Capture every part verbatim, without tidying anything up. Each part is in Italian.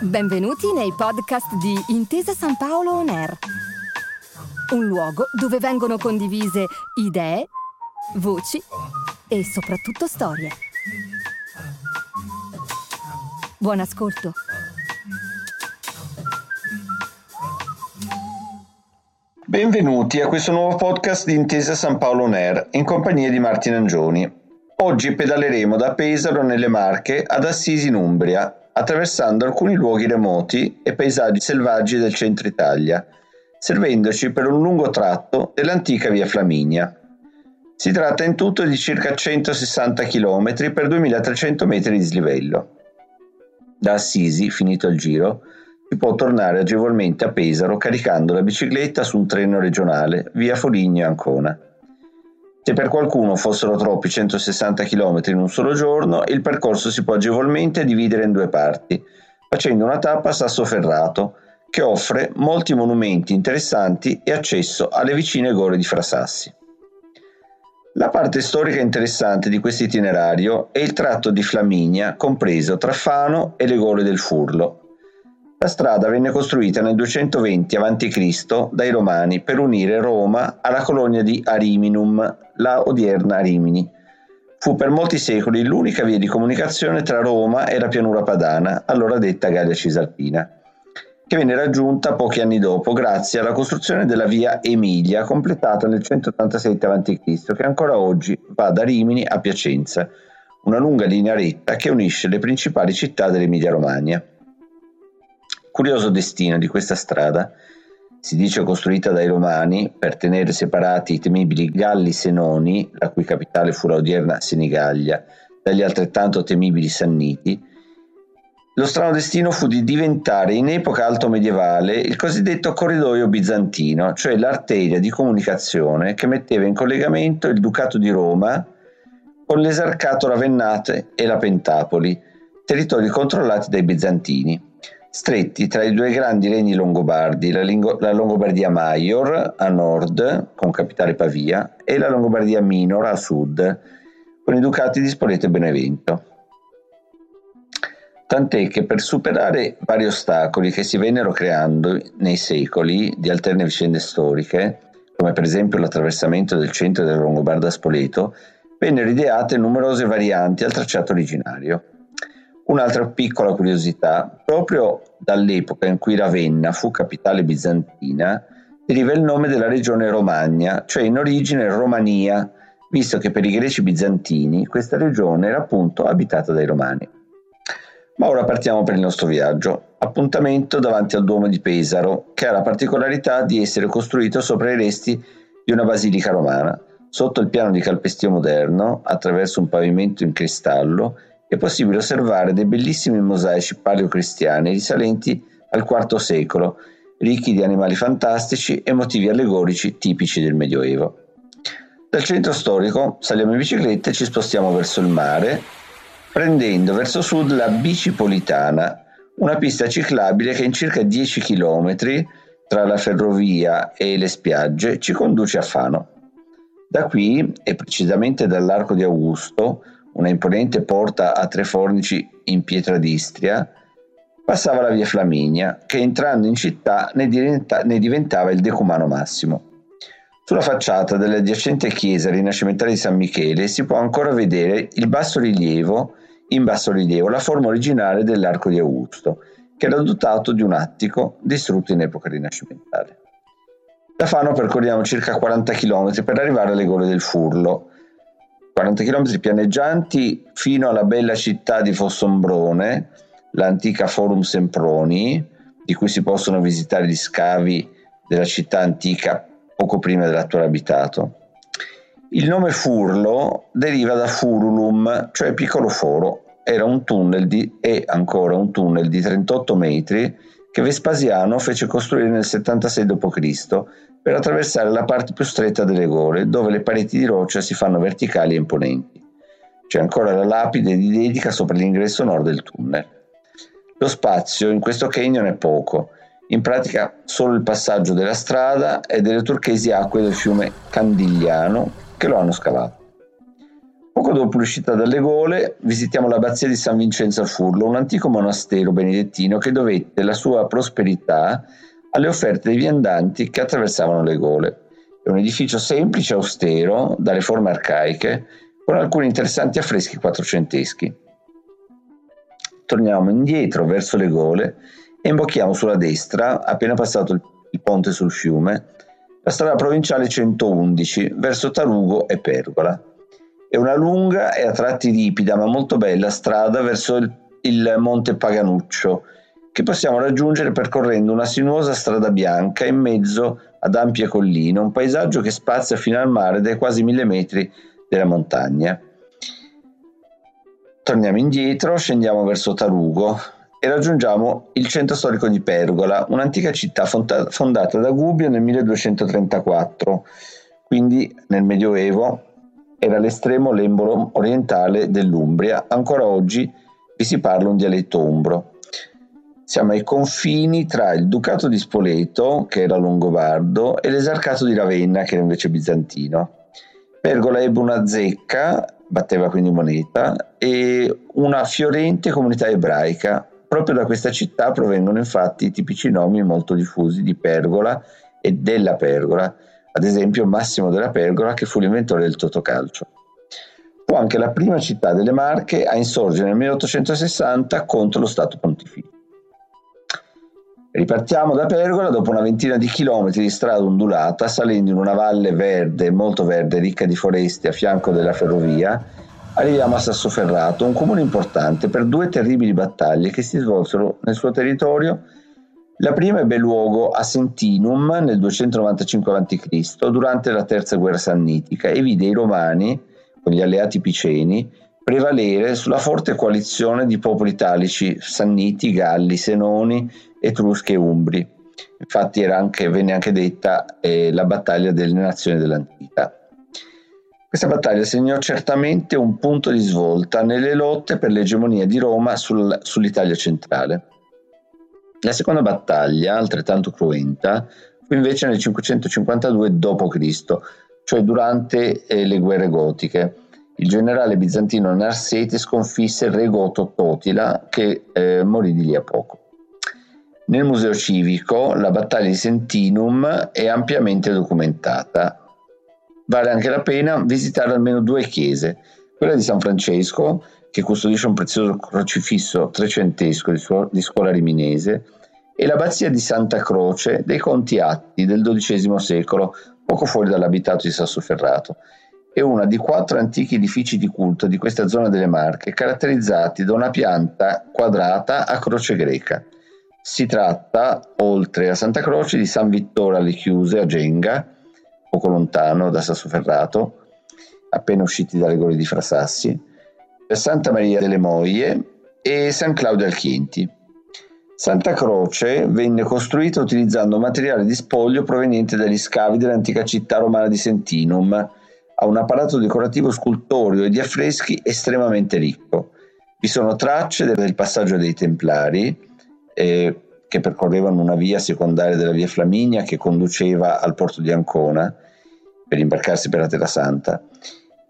Benvenuti nei podcast di Intesa San Paolo On Air, un luogo dove vengono condivise idee, voci e soprattutto storie. Buon ascolto. Benvenuti a questo nuovo podcast di Intesa San Paolo On Air in compagnia di Martin Angioni. Oggi pedaleremo da Pesaro nelle Marche ad Assisi in Umbria, attraversando alcuni luoghi remoti e paesaggi selvaggi del centro Italia, servendoci per un lungo tratto dell'antica via Flaminia. Si tratta in tutto di circa centosessanta chilometri per duemilatrecento metri di slivello. Da Assisi, finito il giro, si può tornare agevolmente a Pesaro caricando la bicicletta su un treno regionale via Foligno-Ancona. Se per qualcuno fossero troppi centosessanta chilometri in un solo giorno, il percorso si può agevolmente dividere in due parti, facendo una tappa a Sassoferrato, che offre molti monumenti interessanti e accesso alle vicine Gole di Frasassi. La parte storica interessante di questo itinerario è il tratto di Flaminia compreso tra Fano e le Gole del Furlo. La strada venne costruita nel duecentoventi avanti Cristo dai Romani per unire Roma alla colonia di Ariminum, la odierna Rimini. Fu per molti secoli l'unica via di comunicazione tra Roma e la pianura padana, allora detta Gallia Cisalpina, che venne raggiunta pochi anni dopo grazie alla costruzione della via Emilia, completata nel centottantasette avanti Cristo, che ancora oggi va da Rimini a Piacenza, una lunga linea retta che unisce le principali città dell'Emilia-Romagna. Curioso destino di questa strada, si dice costruita dai Romani per tenere separati i temibili Galli Senoni, la cui capitale fu la odierna Senigallia, dagli altrettanto temibili Sanniti. Lo strano destino fu di diventare in epoca alto medievale il cosiddetto corridoio bizantino, cioè l'arteria di comunicazione che metteva in collegamento il Ducato di Roma con l'esarcato ravennate e la Pentapoli, territori controllati dai bizantini, stretti tra i due grandi regni longobardi, la, Lingo- la Longobardia Maior a nord, con capitale Pavia, e la Longobardia Minor a sud, con i ducati di Spoleto e Benevento. Tant'è che per superare vari ostacoli che si vennero creando nei secoli di alterne vicende storiche, come per esempio l'attraversamento del centro della Longobarda a Spoleto, vennero ideate numerose varianti al tracciato originario. Un'altra piccola curiosità, proprio dall'epoca in cui Ravenna fu capitale bizantina, deriva il nome della regione Romagna, cioè in origine Romania, visto che per i greci bizantini questa regione era appunto abitata dai Romani. Ma ora partiamo per il nostro viaggio. Appuntamento davanti al Duomo di Pesaro, che ha la particolarità di essere costruito sopra i resti di una basilica romana, sotto il piano di calpestio moderno, attraverso un pavimento in cristallo, è possibile osservare dei bellissimi mosaici paleocristiani risalenti al quarto secolo, ricchi di animali fantastici e motivi allegorici tipici del Medioevo. Dal centro storico saliamo in bicicletta e ci spostiamo verso il mare, prendendo verso sud la Bicipolitana, una pista ciclabile che in circa dieci chilometri tra la ferrovia e le spiagge ci conduce a Fano. Da qui, e precisamente dall'Arco di Augusto, una imponente porta a tre fornici in pietra d'Istria, passava la via Flaminia, che entrando in città ne, diventa, ne diventava il decumano massimo. Sulla facciata dell'adiacente chiesa rinascimentale di San Michele si può ancora vedere il bassorilievo, in bassorilievo la forma originale dell'Arco di Augusto, che era dotato di un attico distrutto in epoca rinascimentale. Da Fano percorriamo circa quaranta chilometri per arrivare alle Gole del Furlo, quaranta chilometri pianeggianti fino alla bella città di Fossombrone, l'antica Forum Semproni, di cui si possono visitare gli scavi della città antica poco prima dell'attuale abitato. Il nome Furlo deriva da Furulum, cioè piccolo foro. Era un tunnel di, è ancora un tunnel di trentotto metri che Vespasiano fece costruire nel settantasei dopo Cristo per attraversare la parte più stretta delle gole, dove le pareti di roccia si fanno verticali e imponenti. C'è ancora la lapide di dedica sopra l'ingresso nord del tunnel. Lo spazio in questo canyon è poco, in pratica solo il passaggio della strada e delle turchesi acque del fiume Candigliano che lo hanno scavato. Poco dopo l'uscita dalle Gole visitiamo l'abbazia di San Vincenzo a Furlo, un antico monastero benedettino che dovette la sua prosperità alle offerte dei viandanti che attraversavano le Gole. È un edificio semplice e austero, dalle forme arcaiche, con alcuni interessanti affreschi quattrocenteschi. Torniamo indietro verso le Gole e imbocchiamo sulla destra, appena passato il, il ponte sul fiume, la strada provinciale centoundici verso Tarugo e Pergola. È una lunga e a tratti ripida ma molto bella strada verso il, il Monte Paganuccio, che possiamo raggiungere percorrendo una sinuosa strada bianca in mezzo ad ampie colline, un paesaggio che spazia fino al mare dai quasi mille metri della montagna. Torniamo indietro, scendiamo verso Tarugo e raggiungiamo il centro storico di Pergola, un'antica città fonta- fondata da Gubbio nel milleduecentotrentaquattro, quindi nel Medioevo era l'estremo lembro orientale dell'Umbria, ancora oggi vi si parla un dialetto umbro. Siamo ai confini tra il Ducato di Spoleto, che era longobardo, e l'esarcato di Ravenna, che era invece bizantino. Pergola ebbe una zecca, batteva quindi moneta, e una fiorente comunità ebraica. Proprio da questa città provengono infatti i tipici nomi molto diffusi di Pergola e della Pergola, ad esempio Massimo della Pergola, che fu l'inventore del totocalcio. Fu anche la prima città delle Marche a insorgere nel milleottocentosessanta contro lo Stato Pontificio. Ripartiamo da Pergola dopo una ventina di chilometri di strada ondulata, salendo in una valle verde, molto verde, ricca di foreste a fianco della ferrovia. Arriviamo a Sassoferrato, un comune importante per due terribili battaglie che si svolsero nel suo territorio. La prima ebbe luogo a Sentinum nel duecentonovantacinque avanti Cristo durante la terza guerra sannitica e vide i Romani, con gli alleati piceni, prevalere sulla forte coalizione di popoli italici, Sanniti, Galli, Senoni, Etruschi e Umbri. Infatti era anche, venne anche detta eh, la battaglia delle nazioni dell'antichità. Questa battaglia segnò certamente un punto di svolta nelle lotte per l'egemonia di Roma sul, sull'Italia centrale. La seconda battaglia, altrettanto cruenta, fu invece nel cinquecentocinquantadue dopo Cristo, cioè durante eh, le guerre gotiche. Il generale bizantino Narsete sconfisse il re goto Totila, che eh, morì di lì a poco. Nel Museo Civico la battaglia di Sentinum è ampiamente documentata. Vale anche la pena visitare almeno due chiese, quella di San Francesco, che custodisce un prezioso crocifisso trecentesco di, su- di scuola riminese, e l'abbazia di Santa Croce dei Conti Atti del dodicesimo secolo, poco fuori dall'abitato di Sassoferrato. È una di quattro antichi edifici di culto di questa zona delle Marche, caratterizzati da una pianta quadrata a croce greca. Si tratta, oltre a Santa Croce, di San Vittore alle Chiuse a Genga, poco lontano da Sassoferrato, appena usciti dalle Gole di Frasassi, Santa Maria delle Moglie e San Claudio al Chienti. Santa Croce venne costruita utilizzando materiale di spoglio proveniente dagli scavi dell'antica città romana di Sentinum. Ha un apparato decorativo scultoreo e di affreschi estremamente ricco. Vi sono tracce del passaggio dei Templari, Eh, che percorrevano una via secondaria della via Flaminia che conduceva al porto di Ancona per imbarcarsi per la Terra Santa,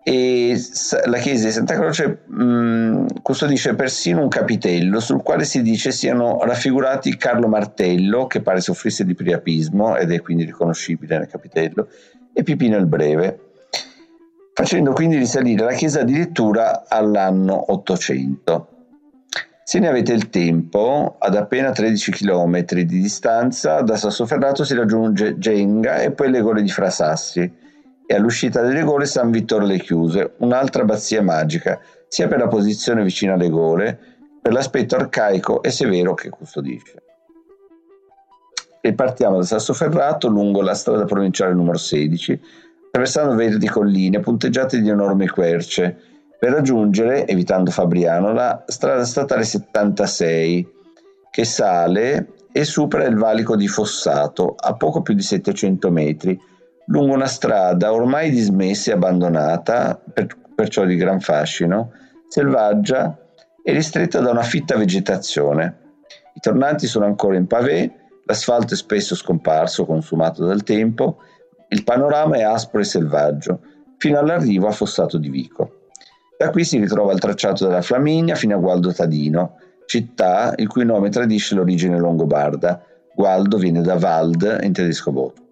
e la chiesa di Santa Croce mh, custodisce persino un capitello sul quale si dice siano raffigurati Carlo Martello, che pare soffrisse di priapismo ed è quindi riconoscibile nel capitello, e Pipino il Breve, facendo quindi risalire la chiesa addirittura all'anno ottocento. Se ne avete il tempo, ad appena tredici chilometri di distanza da Sassoferrato si raggiunge Genga e poi le Gole di Frasassi, e all'uscita delle Gole San Vittore alle Chiuse, un'altra abbazia magica, sia per la posizione vicina alle Gole, per l'aspetto arcaico e severo che custodisce. E partiamo da Sassoferrato lungo la strada provinciale numero sedici, attraversando verdi colline punteggiate di enormi querce, per raggiungere, evitando Fabriano, la strada statale settantasei, che sale e supera il valico di Fossato a poco più di settecento metri, lungo una strada ormai dismessa e abbandonata, per, perciò di gran fascino, selvaggia e ristretta da una fitta vegetazione. I tornanti sono ancora in pavé, l'asfalto è spesso scomparso, consumato dal tempo, il panorama è aspro e selvaggio, fino all'arrivo a Fossato di Vico. Da qui si ritrova il tracciato della Flaminia fino a Gualdo Tadino, città il cui nome tradisce l'origine longobarda. Gualdo viene da Wald, in tedesco goto.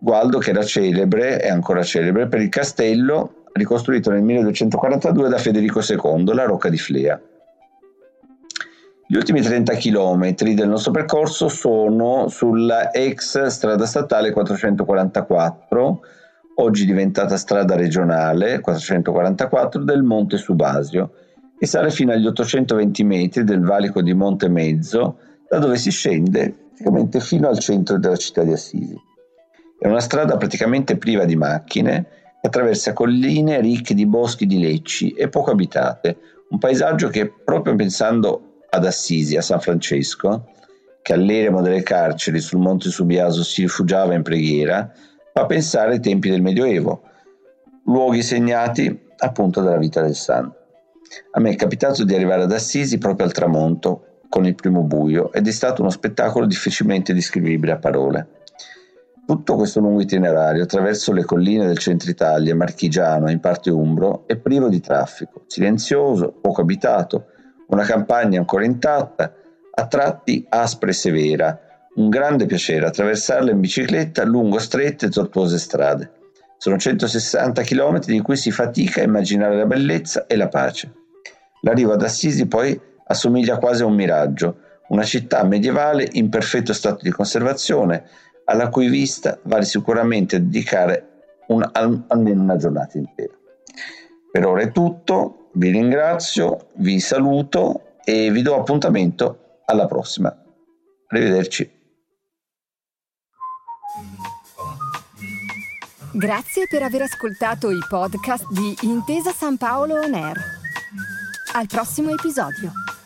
Gualdo, che era celebre, è ancora celebre, per il castello ricostruito nel milleduecentoquarantadue da Federico secondo, la Rocca di Flea. Gli ultimi trenta chilometri del nostro percorso sono sulla ex strada statale quattrocentoquarantaquattro, oggi diventata strada regionale quattrocentoquarantaquattro del Monte Subasio, e sale fino agli ottocentoventi metri del valico di Monte Mezzo, da dove si scende praticamente fino al centro della città di Assisi. È una strada praticamente priva di macchine, che attraversa colline ricche di boschi di lecci e poco abitate, un paesaggio che, proprio pensando ad Assisi, a San Francesco, che all'eremo delle carceri sul Monte Subiaso si rifugiava in preghiera, fa pensare ai tempi del Medioevo, luoghi segnati appunto dalla vita del santo. A me è capitato di arrivare ad Assisi proprio al tramonto, con il primo buio, ed è stato uno spettacolo difficilmente descrivibile a parole. Tutto questo lungo itinerario attraverso le colline del centro Italia, marchigiano e in parte umbro, è privo di traffico, silenzioso, poco abitato, una campagna ancora intatta, a tratti aspra e severa, un grande piacere attraversarla in bicicletta lungo strette e tortuose strade. Sono centosessanta chilometri di cui si fatica a immaginare la bellezza e la pace. L'arrivo ad Assisi poi assomiglia quasi a un miraggio, una città medievale in perfetto stato di conservazione, alla cui vista vale sicuramente dedicare un, almeno una giornata intera. Per ora è tutto, vi ringrazio, vi saluto e vi do appuntamento alla prossima. Arrivederci. Grazie per aver ascoltato i podcast di Intesa San Paolo On Air. Al prossimo episodio.